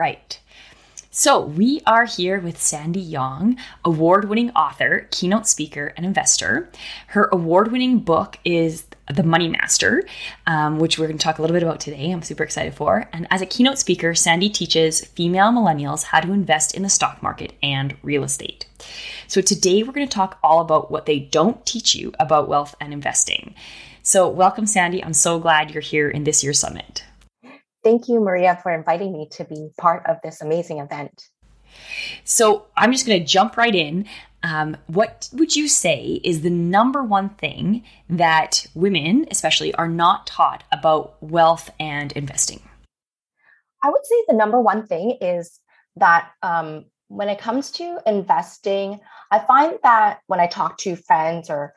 right. So we are here with Sandy Yong, award-winning author, keynote speaker, and investor. Her award-winning book is The Money Master, which we're going to talk a little bit about today. I'm super excited for. And as a keynote speaker, Sandy teaches female millennials how to invest in the stock market and real estate. So today we're going to talk all about what they don't teach you about wealth and investing. So welcome, Sandy. I'm so glad you're here in this year's summit. Thank you, Maria, for inviting me to be part of this amazing event. So I'm just going to jump right in. What would you say is the number one thing that women, especially, are not taught about wealth and investing? I would say the number one thing is that when it comes to investing, I find that when I talk to friends or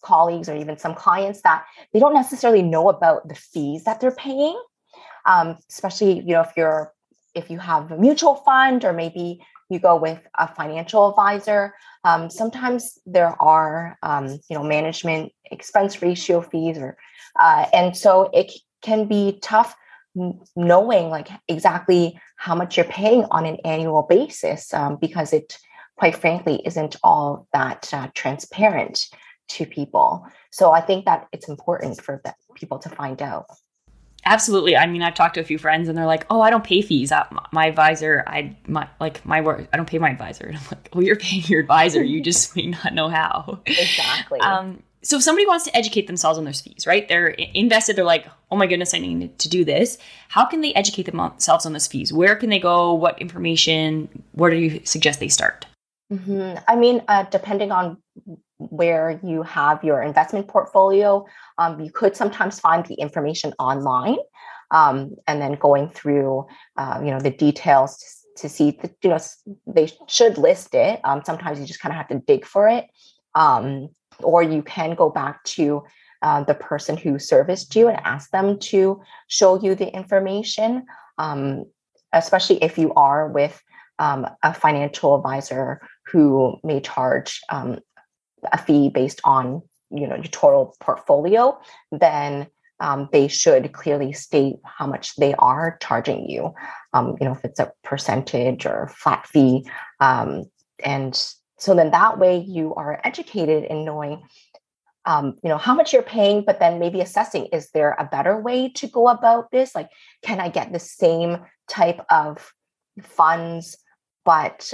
colleagues or even some clients, that they don't necessarily know about the fees that they're paying. Especially, if you have a mutual fund or maybe you go with a financial advisor, sometimes there are, management expense ratio fees and so it can be tough knowing exactly how much you're paying on an annual basis, because it quite frankly isn't all that transparent to people. So I think that it's important for people to find out. Absolutely. I mean, I've talked to a few friends and they're like, oh, I don't pay fees. I don't pay my advisor. And I'm like, well, you're paying your advisor. You just may not know how. Exactly. So if somebody wants to educate themselves on those fees, right? They're invested. They're like, oh my goodness, I need to do this. How can they educate themselves on those fees? Where can they go? What information? Where do you suggest they start? Mm-hmm. I mean, depending on where you have your investment portfolio, you could sometimes find the information online, and then going through, the details to see that, they should list it. Sometimes you just kind of have to dig for it, or you can go back to the person who serviced you and ask them to show you the information, especially if you are with a financial advisor who may charge a fee based on, your total portfolio, then they should clearly state how much they are charging you, if it's a percentage or flat fee. And so then that way you are educated in knowing, how much you're paying, but then maybe assessing, is there a better way to go about this? Like, can I get the same type of funds, but,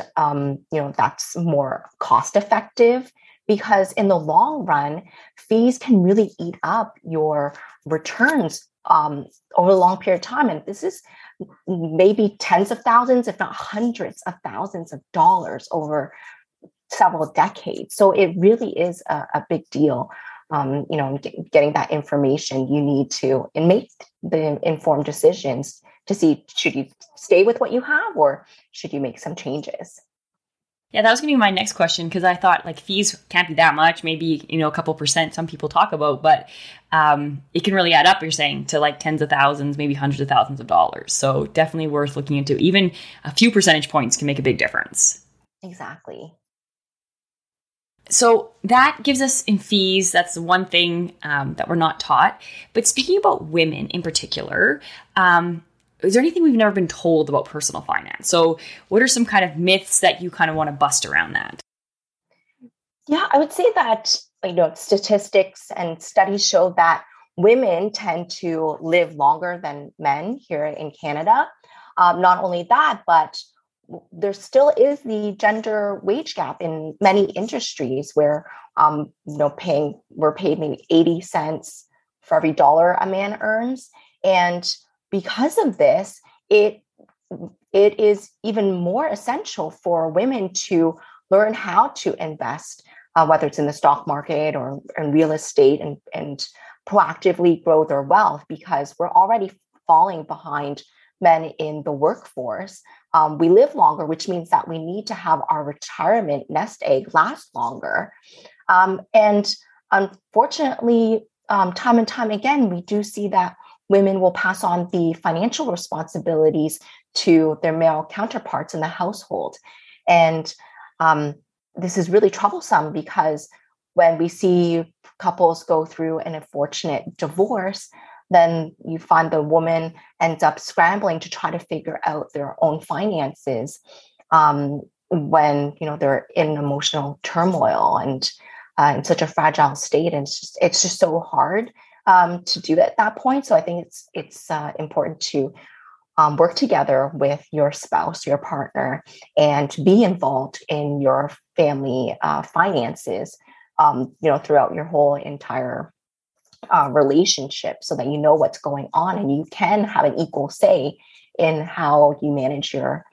that's more cost effective? Because in the long run, fees can really eat up your returns over a long period of time. And this is maybe tens of thousands, if not hundreds of thousands of dollars over several decades. So it really is a big deal. Getting that information you need to and make the informed decisions to see, should you stay with what you have or should you make some changes? Yeah, that was going to be my next question, because I thought fees can't be that much, maybe, a couple percent some people talk about, but it can really add up, you're saying, to tens of thousands, maybe hundreds of thousands of dollars. So definitely worth looking into. Even a few percentage points can make a big difference. Exactly. So that gives us in fees. That's the one thing that we're not taught. But speaking about women in particular, is there anything we've never been told about personal finance? So what are some kind of myths that you kind of want to bust around that? Yeah, I would say that, statistics and studies show that women tend to live longer than men here in Canada. Not only that, but there still is the gender wage gap in many industries where, we're paid maybe 80 cents for every dollar a man earns. And because of this, it is even more essential for women to learn how to invest, whether it's in the stock market or in real estate, and proactively grow their wealth, because we're already falling behind men in the workforce. We live longer, which means that we need to have our retirement nest egg last longer. And unfortunately, time and time again, we do see that women will pass on the financial responsibilities to their male counterparts in the household. And this is really troublesome, because when we see couples go through an unfortunate divorce, Then you find the woman ends up scrambling to try to figure out their own finances when, you know, they're in emotional turmoil and in such a fragile state. And it's just so hard to do at that point. So I think it's important to work together with your spouse, your partner, and be involved in your family finances, you know, throughout your whole entire relationship, so that you know what's going on and you can have an equal say in how you manage your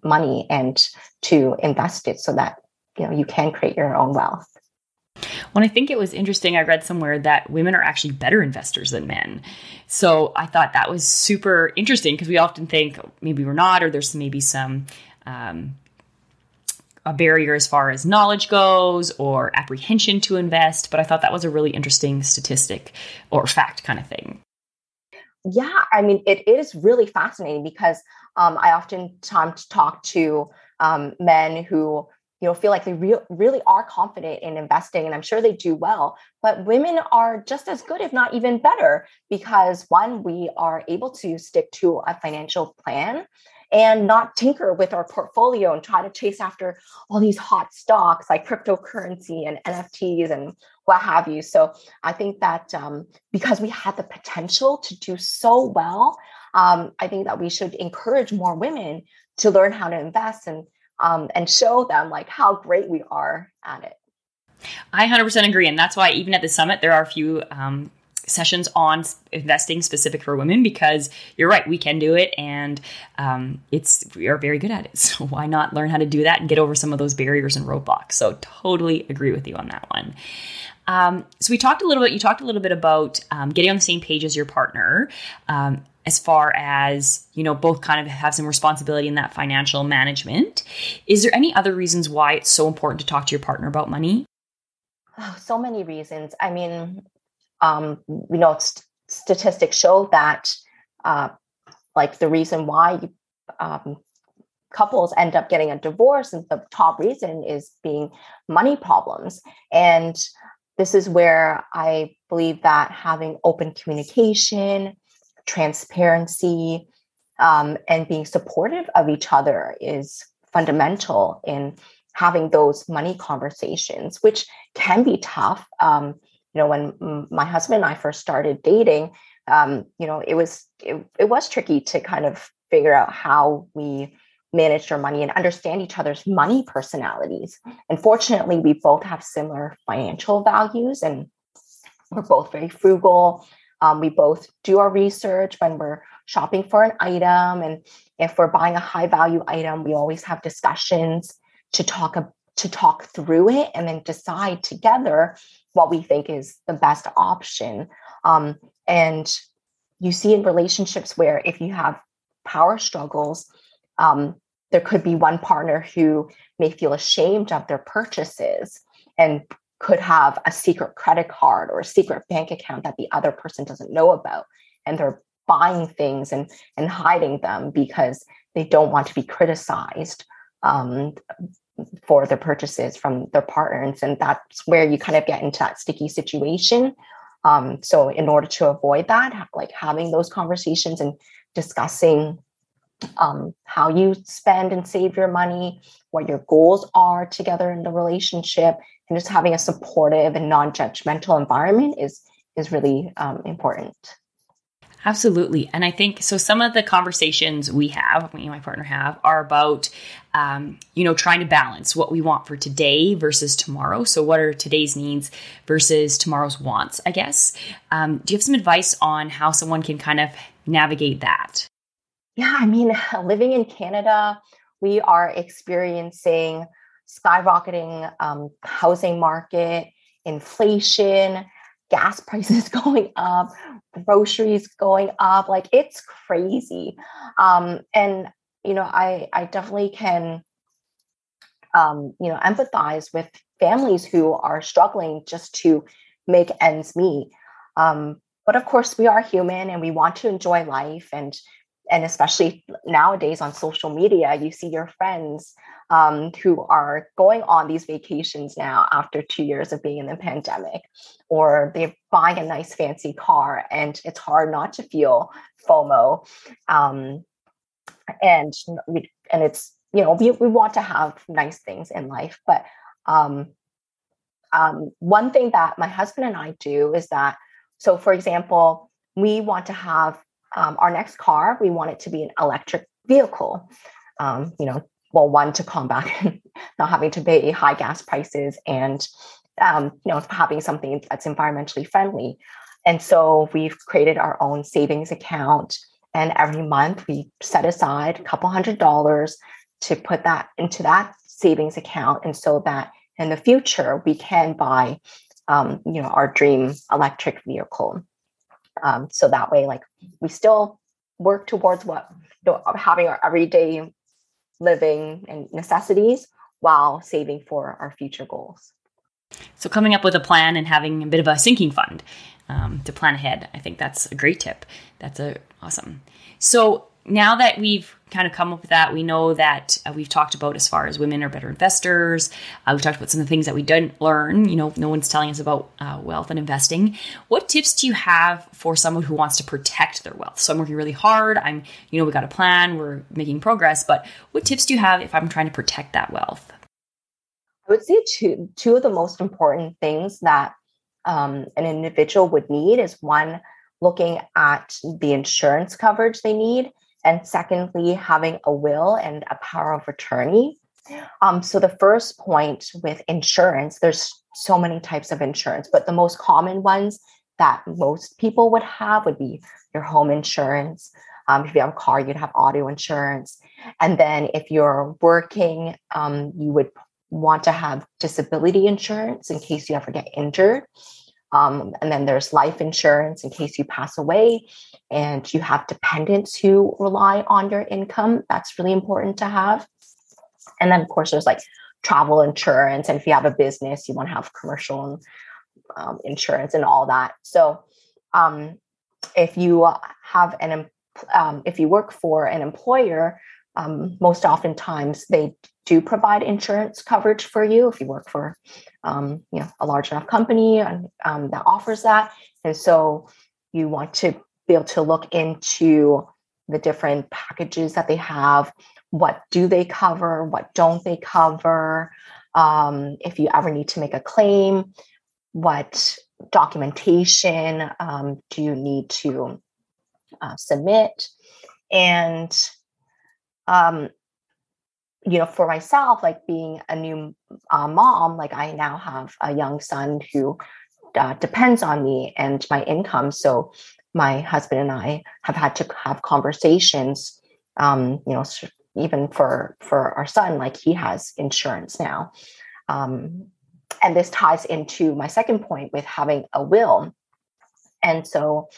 money and to invest it, so that, you know, you can create your own wealth. Well, I think it was interesting. I read somewhere that women are actually better investors than men. So I thought that was super interesting, because we often think maybe we're not, or there's maybe some a barrier as far as knowledge goes or apprehension to invest. But I thought that was a really interesting statistic or fact kind of thing. Yeah, I mean, it is really fascinating, because I oftentimes talk to men who, you know, feel like they really are confident in investing, and I'm sure they do well, but women are just as good, if not even better, because one, we are able to stick to a financial plan and not tinker with our portfolio and try to chase after all these hot stocks like cryptocurrency and NFTs and what have you. So I think that because we had the potential to do so well, I think that we should encourage more women to learn how to invest and show them like how great we are at it. I 100% agree. And that's why even at the summit, there are a few sessions on investing specific for women, because you're right, we can do it. And we are very good at it. So why not learn how to do that and get over some of those barriers and roadblocks? So totally agree with you on that one. So you talked a little bit about getting on the same page as your partner, as far as, you know, both kind of have some responsibility in that financial management. Is there any other reasons why it's so important to talk to your partner about money? Oh, so many reasons. I mean, you know, statistics show that like the reason why couples end up getting a divorce, and the top reason is being money problems. And this is where I believe that having open communication, transparency, and being supportive of each other is fundamental in having those money conversations, which can be tough. You know, when my husband and I first started dating, you know, it was tricky to kind of figure out how we manage our money and understand each other's money personalities. And fortunately, we both have similar financial values, and we're both very frugal. We both do our research when we're shopping for an item. And if we're buying a high value item, we always have discussions to talk through it and then decide together what we think is the best option. And you see in relationships where if you have power struggles, there could be one partner who may feel ashamed of their purchases and could have a secret credit card or a secret bank account that the other person doesn't know about. And they're buying things and hiding them because they don't want to be criticized for their purchases from their partners. And that's where you kind of get into that sticky situation. So in order to avoid that, like having those conversations and discussing how you spend and save your money, what your goals are together in the relationship, and just having a supportive and non-judgmental environment is really important. Absolutely. And I think, so some of the conversations we have, me and my partner have, are about, you know, trying to balance what we want for today versus tomorrow. So what are today's needs versus tomorrow's wants, I guess. Do you have some advice on how someone can kind of navigate that? Yeah, I mean, living in Canada, we are experiencing skyrocketing housing market, inflation, gas prices going up, groceries going up. Like, it's crazy. And, you know, I definitely can, you know, empathize with families who are struggling just to make ends meet. But of course, we are human and we want to enjoy life. And especially nowadays on social media, you see your friends who are going on these vacations now after 2 years of being in the pandemic, or they're buying a nice fancy car, and it's hard not to feel FOMO. And it's, you know, we want to have nice things in life, but one thing that my husband and I do is that, so for example, we want to have our next car, we want it to be an electric vehicle, one, to combat not having to pay high gas prices and, having something that's environmentally friendly. And so we've created our own savings account. And every month we set aside $200 to put that into that savings account. And so that in the future, we can buy, our dream electric vehicle. So that way, like, we still work towards having our everyday living and necessities while saving for our future goals. So coming up with a plan and having a bit of a sinking fund to plan ahead. I think that's a great tip. That's awesome. So now that we've kind of come up with that, we know that we've talked about as far as women are better investors. We've talked about some of the things that we didn't learn. You know, no one's telling us about wealth and investing. What tips do you have for someone who wants to protect their wealth? So I'm working really hard. We got a plan. We're making progress. But what tips do you have if I'm trying to protect that wealth? I would say two of the most important things that an individual would need is, one, looking at the insurance coverage they need. And secondly, having a will and a power of attorney. So the first point with insurance, there's so many types of insurance, but the most common ones that most people would have would be your home insurance. If you have a car, you'd have auto insurance. And then if you're working, you would want to have disability insurance in case you ever get injured. And then there's life insurance in case you pass away and you have dependents who rely on your income. That's really important to have. And then, of course, there's like travel insurance. And if you have a business, you want to have commercial insurance and all that. So if you have if you work for an employer, most oftentimes they do provide insurance coverage for you if you work for a large enough company that offers that. And so you want to be able to look into the different packages that they have. What do they cover? What don't they cover? If you ever need to make a claim, what documentation do you need to submit? And for myself, like being a new mom, like I now have a young son who depends on me and my income. So my husband and I have had to have conversations, even for our son, like he has insurance now. And this ties into my second point with having a will. And so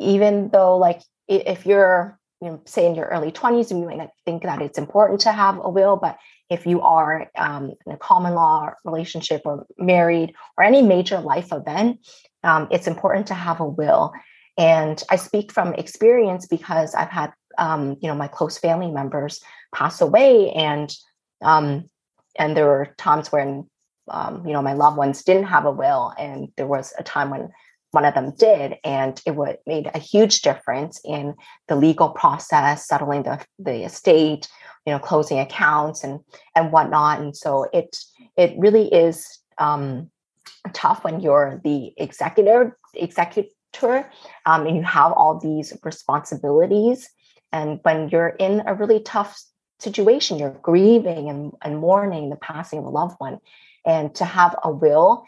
even though, like, if you're say in your early 20s, and you might not think that it's important to have a will, but if you are in a common law relationship or married or any major life event, it's important to have a will. And I speak from experience because I've had, my close family members pass away, and there were times when, my loved ones didn't have a will, and there was a time when one of them did, and it made a huge difference in the legal process, settling the estate, closing accounts and whatnot. And so it really is tough when you're the executor, and you have all these responsibilities. And when you're in a really tough situation, you're grieving and mourning the passing of a loved one, and to have a will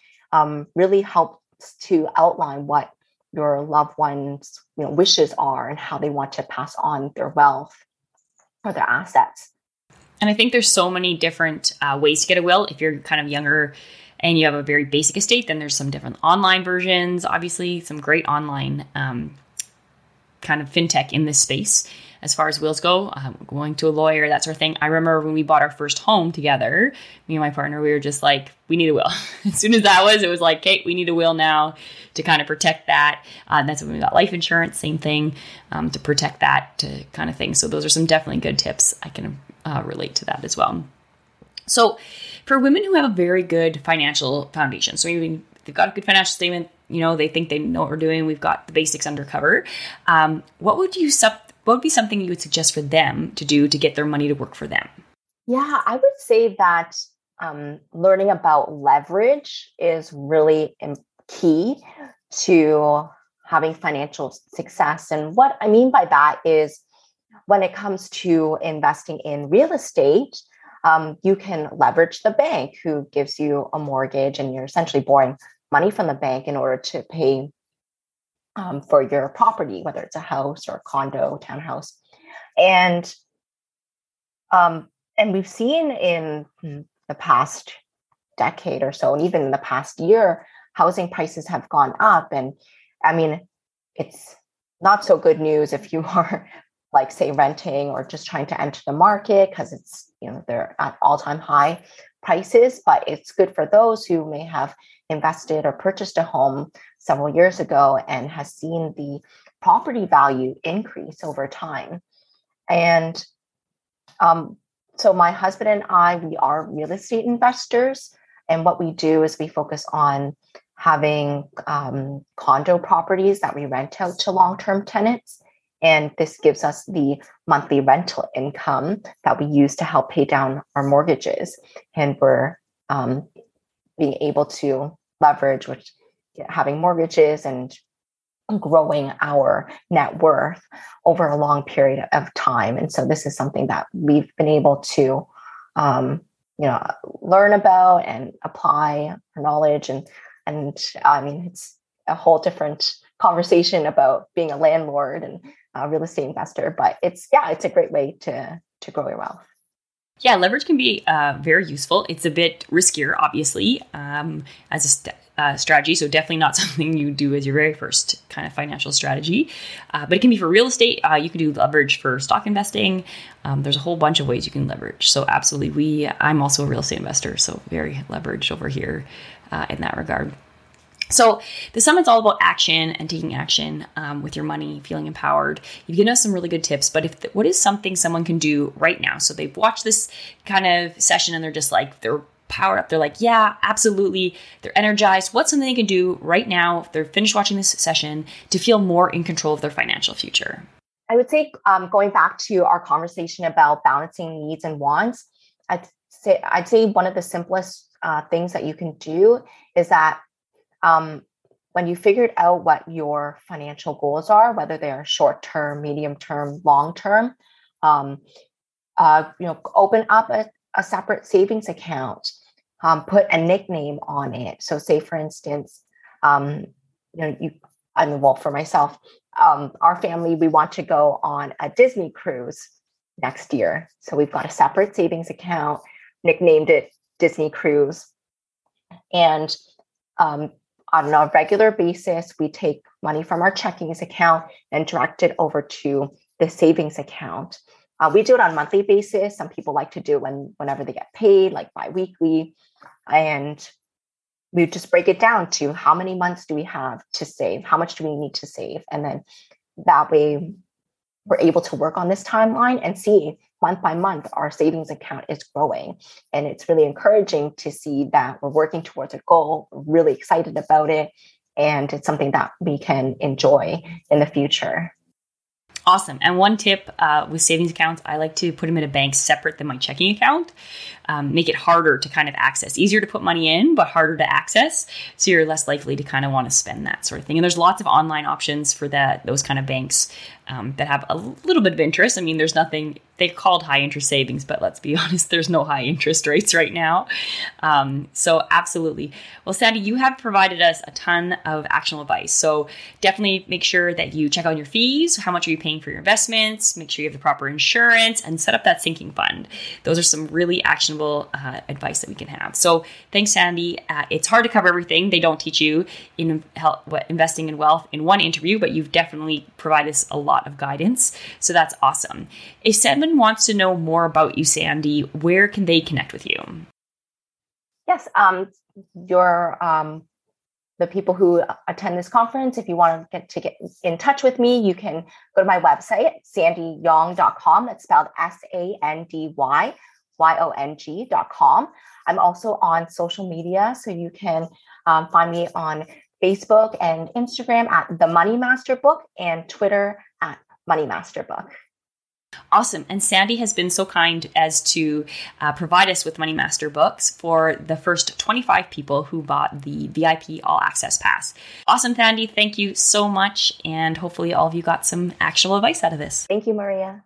really helps to outline what your loved one's wishes are and how they want to pass on their wealth or their assets. And I think there's so many different ways to get a will. If you're kind of younger and you have a very basic estate, then there's some different online versions, obviously some great online kind of fintech in this space. As far as wills go, going to a lawyer, that sort of thing. I remember when we bought our first home together, me and my partner, we were just like, we need a will. As soon as that was, it was like, Kate, we need a will now to kind of protect that. That's when we got life insurance, same thing, to protect that kind of thing. So those are some definitely good tips. I can relate to that as well. So for women who have a very good financial foundation, so maybe they've got a good financial statement, you know, they think they know what we're doing, we've got the basics under cover. What would be something you would suggest for them to do to get their money to work for them? Yeah, I would say that learning about leverage is really key to having financial success. And what I mean by that is when it comes to investing in real estate, you can leverage the bank who gives you a mortgage, and you're essentially borrowing money from the bank in order to pay for your property, whether it's a house or a condo, townhouse. And we've seen in the past decade or so, and even in the past year, housing prices have gone up. And I mean, it's not so good news if you are like, say, renting or just trying to enter the market because it's, you know, they're at all-time high prices, but it's good for those who may have invested or purchased a home several years ago and has seen the property value increase over time. And so my husband and I, we are real estate investors. And what we do is we focus on having condo properties that we rent out to long-term tenants. And this gives us the monthly rental income that we use to help pay down our mortgages. And we're being able to leverage with having mortgages and growing our net worth over a long period of time. And so this is something that we've been able to learn about and apply our knowledge. And I mean, it's a whole different conversation about being a landlord and a real estate investor, but it's a great way to grow your wealth. Yeah, leverage can be very useful. It's a bit riskier, obviously, as a strategy. So definitely not something you do as your very first kind of financial strategy. But it can be for real estate. You can do leverage for stock investing. There's a whole bunch of ways you can leverage. So absolutely, I'm also a real estate investor, so very leveraged over here in that regard. So the summit's all about action and taking action with your money, feeling empowered. You've given us some really good tips, but what is something someone can do right now? So they've watched this kind of session and they're just like, they're powered up. They're like, yeah, absolutely. They're energized. What's something they can do right now if they're finished watching this session to feel more in control of their financial future? I would say going back to our conversation about balancing needs and wants, I'd say one of the simplest things that you can do is that when you figured out what your financial goals are, whether they are short-term, medium-term, long-term, open up a separate savings account, put a nickname on it. So say, for instance, for myself, our family, we want to go on a Disney cruise next year. So we've got a separate savings account, nicknamed it Disney Cruise. And on a regular basis, we take money from our checkings account and direct it over to the savings account. We do it on a monthly basis. Some people like to do it whenever they get paid, like bi-weekly. And we just break it down to how many months do we have to save? How much do we need to save? And then that way we're able to work on this timeline and see month by month, our savings account is growing. And it's really encouraging to see that we're working towards a goal, really excited about it. And it's something that we can enjoy in the future. Awesome. And one tip with savings accounts, I like to put them in a bank separate than my checking account, make it harder to kind of access, easier to put money in, but harder to access. So you're less likely to kind of want to spend that sort of thing. And there's lots of online options for those kind of banks that have a little bit of interest. I mean, there's nothing, they're called high interest savings, but let's be honest, there's no high interest rates right now. So absolutely. Well, Sandy, you have provided us a ton of actionable advice. So definitely make sure that you check on your fees. How much are you paying for your investments? Make sure you have the proper insurance and set up that sinking fund. Those are some really actionable advice that we can have. So thanks, Sandy. It's hard to cover everything. They don't teach you in investing in wealth in one interview, but you've definitely provided us a lot of guidance. So that's awesome. If someone wants to know more about you, Sandy, where can they connect with you? Yes, the people who attend this conference, if you want to get in touch with me, you can go to my website, sandyyong.com. That's spelled S-A-N-D-Y yong.com. I'm also on social media, so you can find me on Facebook and Instagram at The Money Master Book and Twitter at Money Master Book. Awesome. And Sandy has been so kind as to provide us with Money Master books for the first 25 people who bought the VIP All Access Pass. Awesome, Sandy. Thank you so much. And hopefully all of you got some actionable advice out of this. Thank you, Maria.